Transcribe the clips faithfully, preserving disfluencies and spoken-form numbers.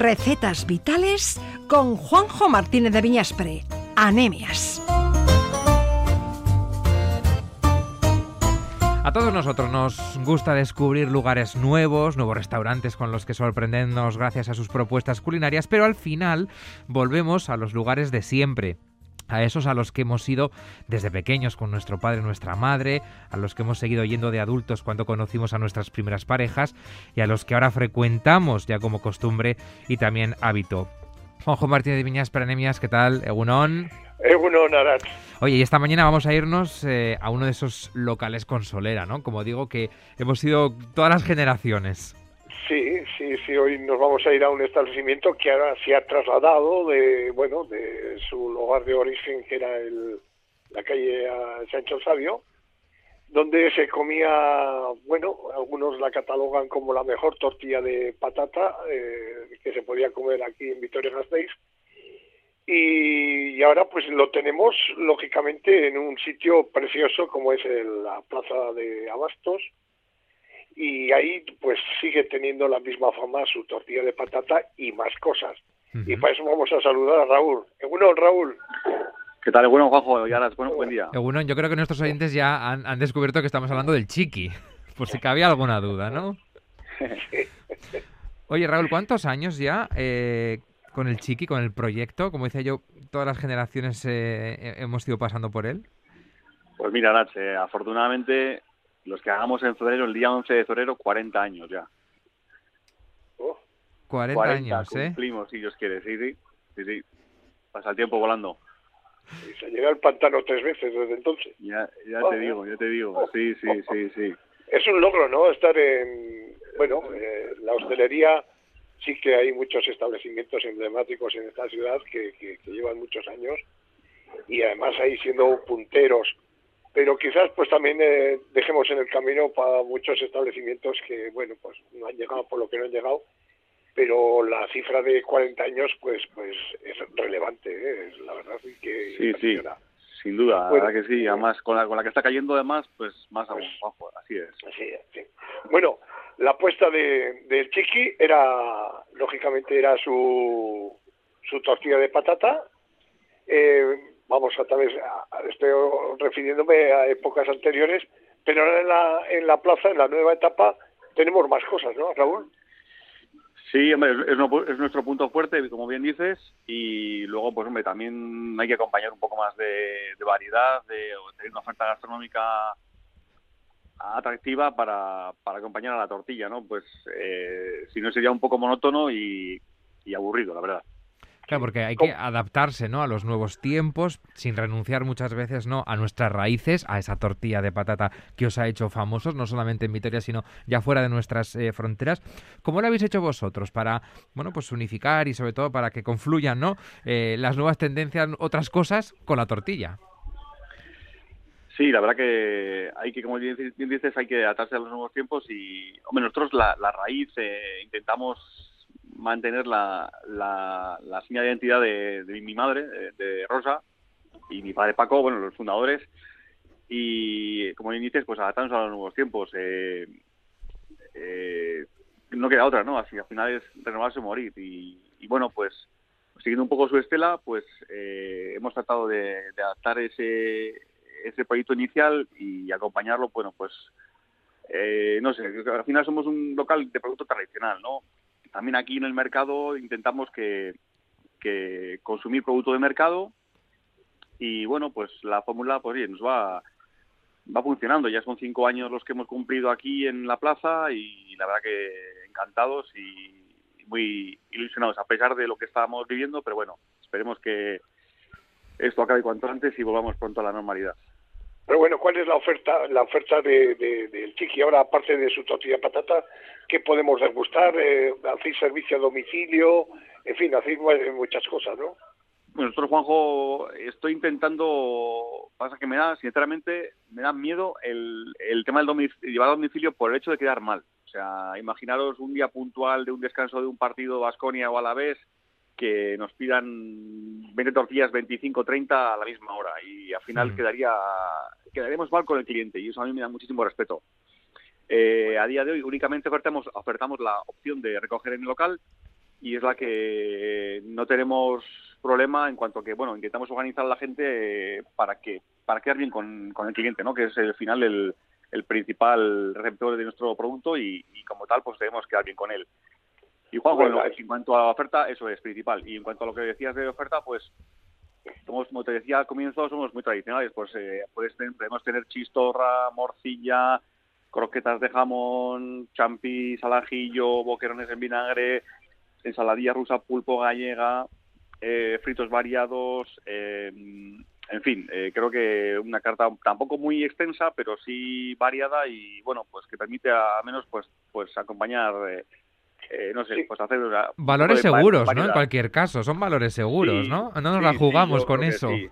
Recetas vitales con Juanjo Martínez de Viñaspre. Anemias. A todos nosotros nos gusta descubrir lugares nuevos, nuevos restaurantes con los que sorprendernos gracias a sus propuestas culinarias, pero al final volvemos a los lugares de siempre. A esos a los que hemos ido desde pequeños con nuestro padre, nuestra madre, a los que hemos seguido yendo de adultos cuando conocimos a nuestras primeras parejas y a los que ahora frecuentamos ya como costumbre y también hábito. Juanjo Martínez de Viñaspre, Anemias, ¿qué tal? Egunon. Egunon, Arat. Oye, y esta mañana vamos a irnos eh, a uno de esos locales con solera, ¿no? Como digo, que hemos sido todas las generaciones. Sí, sí, sí, hoy nos vamos a ir a un establecimiento que ahora se ha trasladado de, bueno, de su lugar de origen, que era el, la calle Sancho Sabio, donde se comía, bueno, algunos la catalogan como la mejor tortilla de patata eh, que se podía comer aquí en Vitoria-Gasteiz, y, y ahora pues lo tenemos, lógicamente, en un sitio precioso como es el, la Plaza de Abastos, y ahí pues sigue teniendo la misma fama su tortilla de patata y más cosas. Uh-huh. Y para eso vamos a saludar a Raúl. Egunon, Raúl. ¿Qué tal? Egunon, Juanjo. Yaras, bueno, buen día. Egunon, yo creo que nuestros oyentes ya han, han descubierto que estamos hablando del Chiqui, por si cabía alguna duda, ¿no? Oye, Raúl, ¿cuántos años ya eh, con el Chiqui, con el proyecto? Como decía yo, todas las generaciones eh, hemos ido pasando por él. Pues mira, Yaras, eh, afortunadamente... Los que hagamos en febrero, el día once de febrero, cuarenta años ya. Oh, cuarenta, cuarenta años, ¿eh? Cumplimos, si Dios quiere, sí, sí, sí, sí. Pasa el tiempo volando. Y se llega al pantano tres veces desde entonces. Ya, ya oh, te digo, ya te digo, oh, sí, sí, oh, sí, sí. Es un logro, ¿no? Estar en, bueno, eh, la hostelería, sí que hay muchos establecimientos emblemáticos en esta ciudad que, que, que llevan muchos años y además ahí siendo punteros. Pero quizás pues también eh, dejemos en el camino para muchos establecimientos que, bueno, pues no han llegado por lo que no han llegado, pero la cifra de cuarenta años pues pues es relevante, ¿eh? La verdad sí que... Sí, sí, sin duda, bueno, la verdad que sí, además con la, con la que está cayendo además, pues más pues, aún, así es. Así es, sí. Bueno, la apuesta de, de Chiqui era, lógicamente, era su, su tortilla de patata, eh... Vamos, a través, estoy refiriéndome a épocas anteriores, pero ahora en la, en la plaza, en la nueva etapa, tenemos más cosas, ¿no, Raúl? Sí, hombre, es, es nuestro punto fuerte, como bien dices, y luego, pues hombre, también hay que acompañar un poco más de, de variedad, de tener una oferta gastronómica atractiva para, para acompañar a la tortilla, ¿no? Pues eh, si no sería un poco monótono y, y aburrido, la verdad. Claro, porque hay que adaptarse, ¿no?, a los nuevos tiempos, sin renunciar muchas veces, ¿no?, a nuestras raíces, a esa tortilla de patata que os ha hecho famosos, no solamente en Vitoria, sino ya fuera de nuestras eh, fronteras. ¿Cómo lo habéis hecho vosotros para, bueno, pues unificar y sobre todo para que confluyan, ¿no?, eh, las nuevas tendencias, otras cosas, con la tortilla? Sí, la verdad que hay que, como bien dices, hay que adaptarse a los nuevos tiempos y, hombre, nosotros la, la raíz eh, intentamos... mantener la, la, la seña de identidad de, de mi madre, de, de Rosa, y mi padre Paco, bueno, los fundadores, y como bien dices, pues adaptarnos a los nuevos tiempos. Eh, eh, no queda otra, ¿no? Así, al final es renovarse o morir. Y, y bueno, pues siguiendo un poco su estela, pues eh, hemos tratado de, de adaptar ese, ese proyecto inicial y acompañarlo, bueno, pues, eh, no sé, al final somos un local de producto tradicional, ¿no? También aquí en el mercado intentamos que, que consumir producto de mercado y, bueno, pues la fórmula, pues bien, nos va, va funcionando. Ya son cinco años los que hemos cumplido aquí en la plaza y la verdad que encantados y muy ilusionados a pesar de lo que estábamos viviendo, pero bueno, esperemos que esto acabe cuanto antes y volvamos pronto a la normalidad. Pero bueno, ¿cuál es la oferta la oferta de, de, del Chiqui? Ahora, aparte de su tortilla de patata, ¿qué podemos degustar? Eh, ¿Hacéis servicio a domicilio? En fin, hacéis muchas cosas, ¿no? Nosotros, Juanjo, estoy intentando... Pasa que me da, sinceramente, me da miedo el, el tema del domicilio, llevar a domicilio por el hecho de quedar mal. O sea, imaginaros un día puntual de un descanso de un partido Baskonia o Alavés que nos pidan veinte tortillas, veinticinco, treinta a la misma hora y al final mm. quedaría quedaremos mal con el cliente y eso a mí me da muchísimo respeto. Eh, a día de hoy únicamente ofertamos, ofertamos la opción de recoger en el local y es la que no tenemos problema en cuanto a que, bueno, intentamos organizar a la gente para que para quedar bien con, con el cliente, ¿no? Que es al final el, el principal receptor de nuestro producto y, y como tal, pues debemos quedar bien con él. Y Juanjo, bueno, en cuanto a oferta, eso es principal. Y en cuanto a lo que decías de oferta, pues, somos, como te decía al comienzo, somos muy tradicionales. Pues eh, puedes tener, podemos tener chistorra, morcilla, croquetas de jamón, champís, al ajillo, boquerones en vinagre, ensaladilla rusa, pulpo gallega, eh, fritos variados, eh, en fin, eh, creo que una carta tampoco muy extensa, pero sí variada y, bueno, pues que permite a menos pues pues acompañar... Eh, Eh, no sé, sí. pues hacer... Una, valores seguros, variedad, ¿no? En cualquier caso, son valores seguros, sí, ¿no? No nos sí, la jugamos sí, con eso. Sí.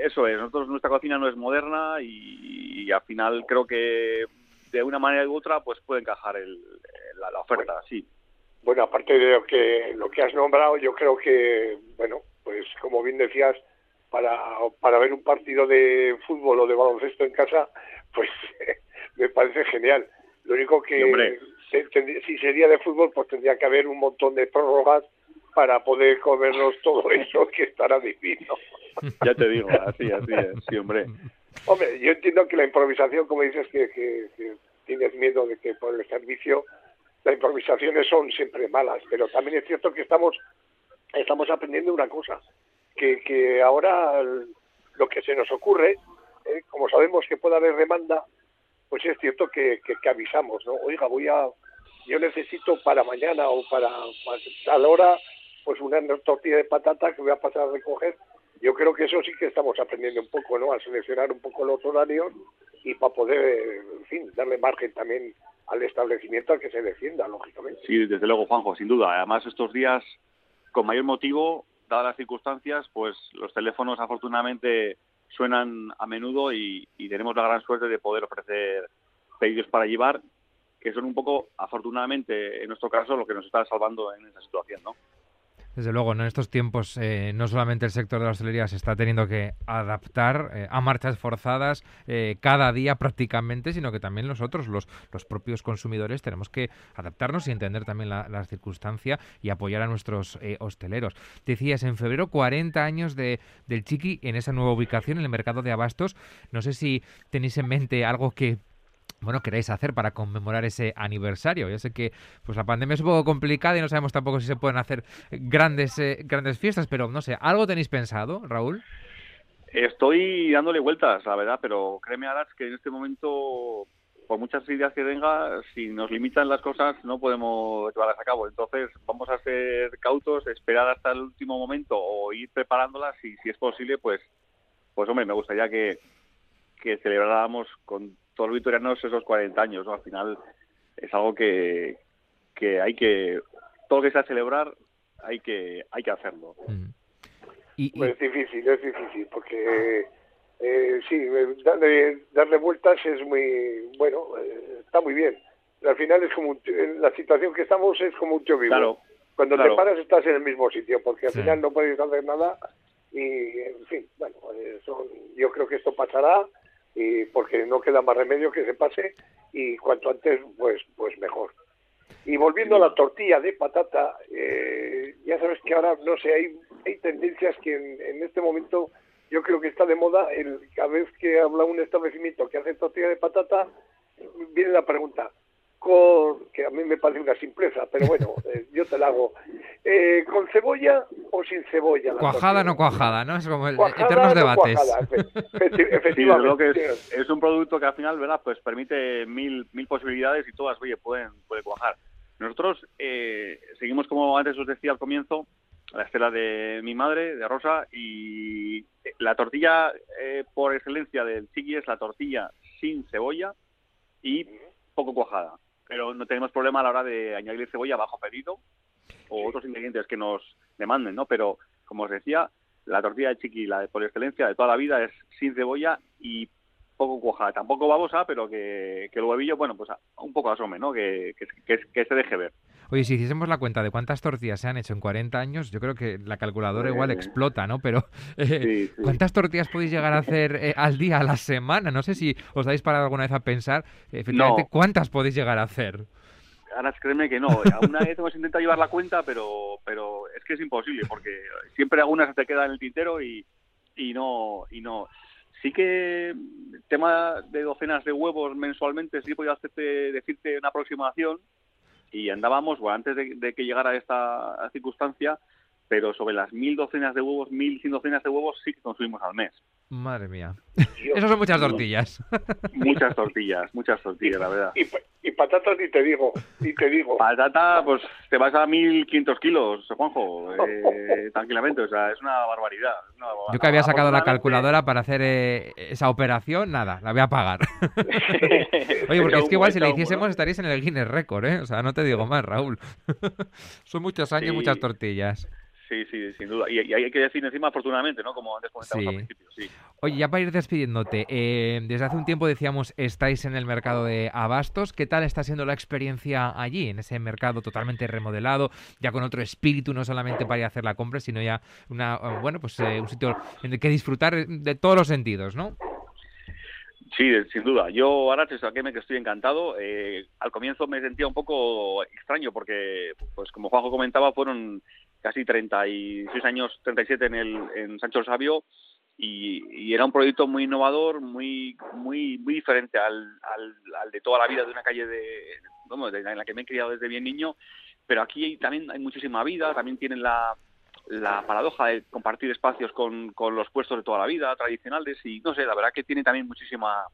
Eso es, nosotros nuestra cocina no es moderna y, y al final creo que de una manera u otra pues puede encajar el, la, la oferta, bueno, sí. Bueno, aparte de lo que lo que has nombrado, yo creo que, bueno, pues como bien decías, para, para ver un partido de fútbol o de baloncesto en casa, pues me parece genial. Lo único que... Hombre, si sería de fútbol, pues tendría que haber un montón de prórrogas para poder comernos todo eso, que estará divino. Ya te digo, así, así es, sí, hombre. Hombre, yo entiendo que la improvisación, como dices, que, que, que tienes miedo de que por el servicio, las improvisaciones son siempre malas, pero también es cierto que estamos estamos aprendiendo una cosa, que, que ahora lo que se nos ocurre, eh, como sabemos que puede haber demanda, pues es cierto que, que, que avisamos, ¿no? Oiga, voy a, yo necesito para mañana o para, para tal hora, pues una tortilla de patata que voy a pasar a recoger. Yo creo que eso sí que estamos aprendiendo un poco, ¿no? A seleccionar un poco los horarios y para poder, en fin, darle margen también al establecimiento al que se defienda, lógicamente. Sí, desde luego, Juanjo, sin duda. Además, estos días, con mayor motivo, dadas las circunstancias, pues los teléfonos, afortunadamente, suenan a menudo y, y tenemos la gran suerte de poder ofrecer pedidos para llevar, que son un poco, afortunadamente, en nuestro caso, lo que nos está salvando en esta situación, ¿no? Desde luego, ¿no? En estos tiempos eh, no solamente el sector de la hostelería se está teniendo que adaptar eh, a marchas forzadas eh, cada día prácticamente, sino que también nosotros, los, los propios consumidores, tenemos que adaptarnos y entender también la, la circunstancia y apoyar a nuestros eh, hosteleros. Decías, en febrero, cuarenta años de, del Chiqui en esa nueva ubicación, en el mercado de Abastos. No sé si tenéis en mente algo que... bueno, queréis hacer para conmemorar ese aniversario. Yo sé que pues la pandemia es un poco complicada y no sabemos tampoco si se pueden hacer grandes eh, grandes fiestas, pero no sé, ¿algo tenéis pensado, Raúl? Estoy dándole vueltas, la verdad, pero créeme, Arach, que en este momento, por muchas ideas que tenga, si nos limitan las cosas no podemos llevarlas a cabo. Entonces vamos a ser cautos, esperar hasta el último momento o ir preparándolas y si es posible, pues, pues hombre, me gustaría que, que celebráramos con todos los vitorianos esos cuarenta años, ¿no? Al final es algo que, que hay que, todo lo que sea celebrar, hay que hay que hacerlo. Mm. Y, y... Pues es difícil, es difícil, porque eh, sí, darle, darle vueltas es muy, bueno, eh, está muy bien. Al final es como, la situación que estamos es como un tío vivo. Claro, Cuando claro. te paras estás en el mismo sitio, porque al sí. final no puedes hacer nada y, en fin, bueno, eh, son, yo creo que esto pasará. Y porque no queda más remedio que se pase y cuanto antes pues pues mejor. Y volviendo a la tortilla de patata, eh, ya sabes que ahora, no sé, hay, hay tendencias que en, en este momento yo creo que está de moda. El, cada vez que habla un establecimiento que hace tortilla de patata, viene la pregunta, con, que a mí me parece una simpleza, pero bueno, eh, yo te la hago. Eh, ¿Con cebolla o sin cebolla? Cuajada o no cuajada, ¿no? Es como el cuajada, eternos no debates. Cuajada, efectivamente. efectivamente. Sí, es, es un producto que al final, ¿verdad? Pues permite mil mil posibilidades y todas, oye, pueden, pueden cuajar. Nosotros eh, seguimos, como antes os decía al comienzo, la estela de mi madre, de Rosa, y la tortilla eh, por excelencia del Chiqui es la tortilla sin cebolla y poco cuajada. Pero no tenemos problema a la hora de añadir cebolla bajo pedido o sí. otros ingredientes que nos demanden, ¿no? Pero, como os decía, la tortilla de Chiqui, la de por excelencia de toda la vida, es sin cebolla y poco cuajada. Tampoco babosa, pero que, que el huevillo, bueno, pues un poco asome, ¿no? Que, que, que, que se deje ver. Oye, si hiciésemos la cuenta de cuántas tortillas se han hecho en cuarenta años, yo creo que la calculadora eh, igual explota, ¿no? Pero eh, sí, sí. ¿cuántas tortillas podéis llegar a hacer eh, al día, a la semana? No sé si os habéis parado alguna vez a pensar, eh, efectivamente, no. ¿cuántas podéis llegar a hacer? ahora créeme que no. Alguna vez hemos intentado llevar la cuenta, pero pero es que es imposible, porque siempre algunas te quedan en el tintero y, y no... y no. Sí que tema de docenas de huevos mensualmente sí podía hacerte, decirte una aproximación, y andábamos, bueno, antes de, de que llegara esta circunstancia, pero sobre las mil docenas de huevos, mil cien docenas de huevos sí que consumimos al mes. Madre mía. Dios. Eso son muchas tortillas. Muchas tortillas, muchas tortillas, la verdad. Y, y, y patatas, ni te digo, ni te digo. Patata, pues te vas a mil quinientos kilos, Juanjo, eh, tranquilamente. O sea, es una barbaridad. Es una barbaridad. Yo que había sacado la calculadora para hacer eh, esa operación, nada, la voy a pagar. Oye, porque es que igual si la hiciésemos estaríais en el Guinness Record, ¿eh? O sea, no te digo más, Raúl. Son muchos años y sí. muchas tortillas. Sí, sí, sin duda. Y, y hay que decir encima, afortunadamente, ¿no? Como antes comentábamos sí. al principio, sí. Oye, ya para ir despidiéndote, eh, desde hace un tiempo decíamos, estáis en el mercado de Abastos. ¿Qué tal está siendo la experiencia allí, en ese mercado totalmente remodelado, ya con otro espíritu, no solamente para ir a hacer la compra, sino ya una, bueno, pues eh, un sitio en el que disfrutar de todos los sentidos, ¿no? Sí, sin duda. Yo ahora te saquéme que estoy encantado. Eh, al comienzo me sentía un poco extraño porque, pues como Juanjo comentaba, fueron casi treinta y seis años, treinta y siete en el en Sancho Sabio, y, y era un proyecto muy innovador, muy muy muy diferente al, al, al de toda la vida de una calle de, bueno, de en la que me he criado desde bien niño. Pero aquí también hay muchísima vida, también tienen la, la paradoja de compartir espacios con, con los puestos de toda la vida tradicionales, y no sé, la verdad que tiene también muchísima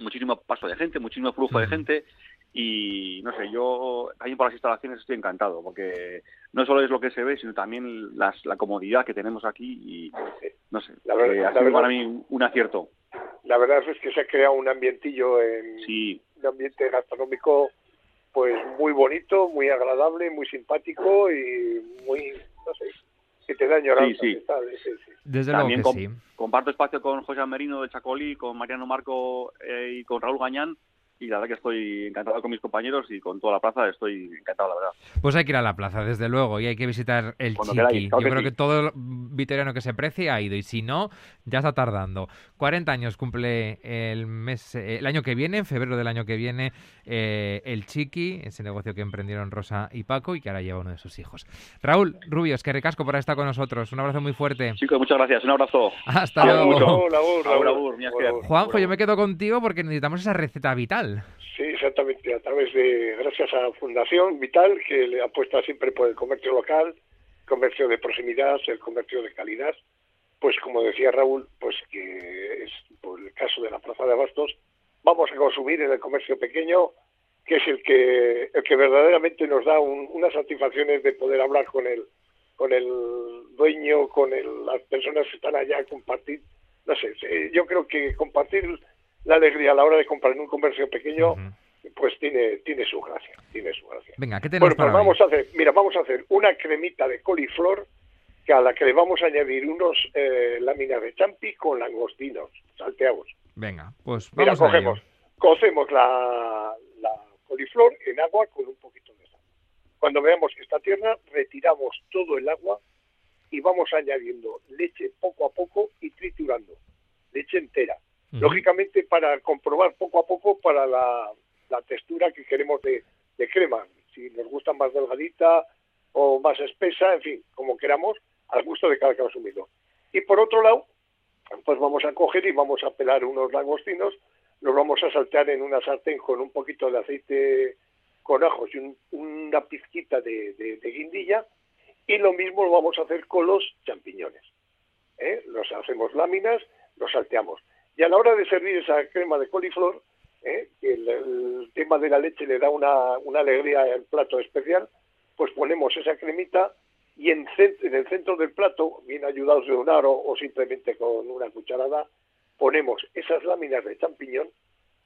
muchísimo paso de gente, muchísimo flujo de gente. Y no sé, yo también por las instalaciones estoy encantado, porque no solo es lo que se ve, sino también las, la comodidad que tenemos aquí. Y no sé, la verdad, eh, ha sido para mí un acierto. La verdad es que se ha creado un ambientillo, en, sí. un ambiente gastronómico pues muy bonito, muy agradable, muy simpático y muy, no sé, que te da añoranza. Sí, sí. sí, sí. Desde luego que comp- sí. Comparto espacio con José Merino de Chacoli, con Mariano Marco eh, y con Raúl Gañán. Y la verdad que estoy encantado con mis compañeros y con toda la plaza, estoy encantado, la verdad. Pues hay que ir a la plaza, desde luego, y hay que visitar el Cuando Chiqui. Queráis, claro. Yo que creo sí. que todo vitoriano que se precie ha ido, y si no, ya está tardando. cuarenta años cumple el mes el año que viene, en febrero del año que viene, eh, el Chiqui, ese negocio que emprendieron Rosa y Paco y que ahora lleva uno de sus hijos. Raúl Rubio, es que ricasco por estar con nosotros. Un abrazo muy fuerte. Chicos, muchas gracias. Un abrazo. Hasta luego. Raúl, Raúl, Raúl, Raúl, Raúl. Juanjo, yo me quedo contigo porque necesitamos esa receta vital. Sí, exactamente, a través de, gracias a Fundación Vital, que le apuesta siempre por el comercio local, comercio de proximidad, el comercio de calidad, pues como decía Raúl, pues que es por el caso de la Plaza de Abastos, vamos a consumir en el comercio pequeño, que es el que el que verdaderamente nos da un, unas satisfacciones de poder hablar con el, con el dueño, con el, las personas que están allá, compartir, no sé, yo creo que compartir la alegría a la hora de comprar en un comercio pequeño, uh-huh. pues tiene tiene su gracia, tiene su gracia. Venga, ¿qué tenemos bueno, para pues vamos hoy? a hacer, mira, vamos a hacer una cremita de coliflor que a la que le vamos a añadir unos eh, láminas de champi con langostinos salteados. Venga, pues vamos mira, a cogemos, ello. cocemos la, la coliflor en agua con un poquito de sal. Cuando veamos que está tierna, retiramos todo el agua y vamos añadiendo leche poco a poco y triturando, leche entera. Lógicamente para comprobar poco a poco para la, la textura que queremos de, de crema, si nos gusta más delgadita o más espesa, en fin, como queramos, al gusto de cada consumidor. Y por otro lado, pues vamos a coger y vamos a pelar unos langostinos, los vamos a saltear en una sartén con un poquito de aceite con ajos y un, una pizquita de, de, de guindilla, y lo mismo lo vamos a hacer con los champiñones. ¿Eh? Los hacemos láminas, los salteamos. Y a la hora de servir esa crema de coliflor, ¿eh? el, el tema de la leche le da una, una alegría al plato especial, pues ponemos esa cremita y en, en el centro del plato, bien ayudados de un aro o simplemente con una cucharada, ponemos esas láminas de champiñón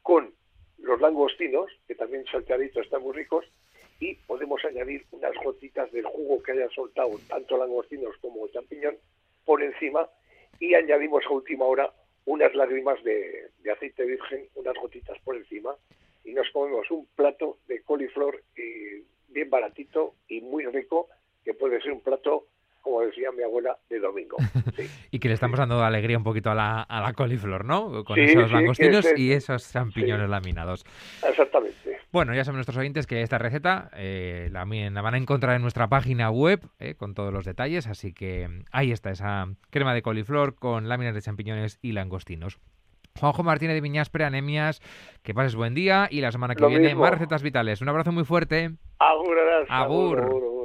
con los langostinos, que también salteaditos están muy ricos, y podemos añadir unas gotitas del jugo que haya soltado tanto langostinos como champiñón por encima, y añadimos a última hora unas lágrimas de, de aceite virgen, unas gotitas por encima, y nos comemos un plato de coliflor eh, bien baratito y muy rico, que puede ser un plato como decía mi abuela, de domingo. Sí. Y que le estamos dando alegría un poquito a la, a la coliflor, ¿no? Con sí, esos sí, langostinos es, y esos champiñones sí, laminados. Exactamente. Bueno, ya saben nuestros oyentes que esta receta eh, la, la van a encontrar en nuestra página web eh, con todos los detalles, así que ahí está esa crema de coliflor con láminas de champiñones y langostinos. Juanjo Martínez de Viñaspre, Anemias, que pases buen día y la semana que Lo viene mismo. Más recetas vitales. Un abrazo muy fuerte. Agur. Agur. Agur.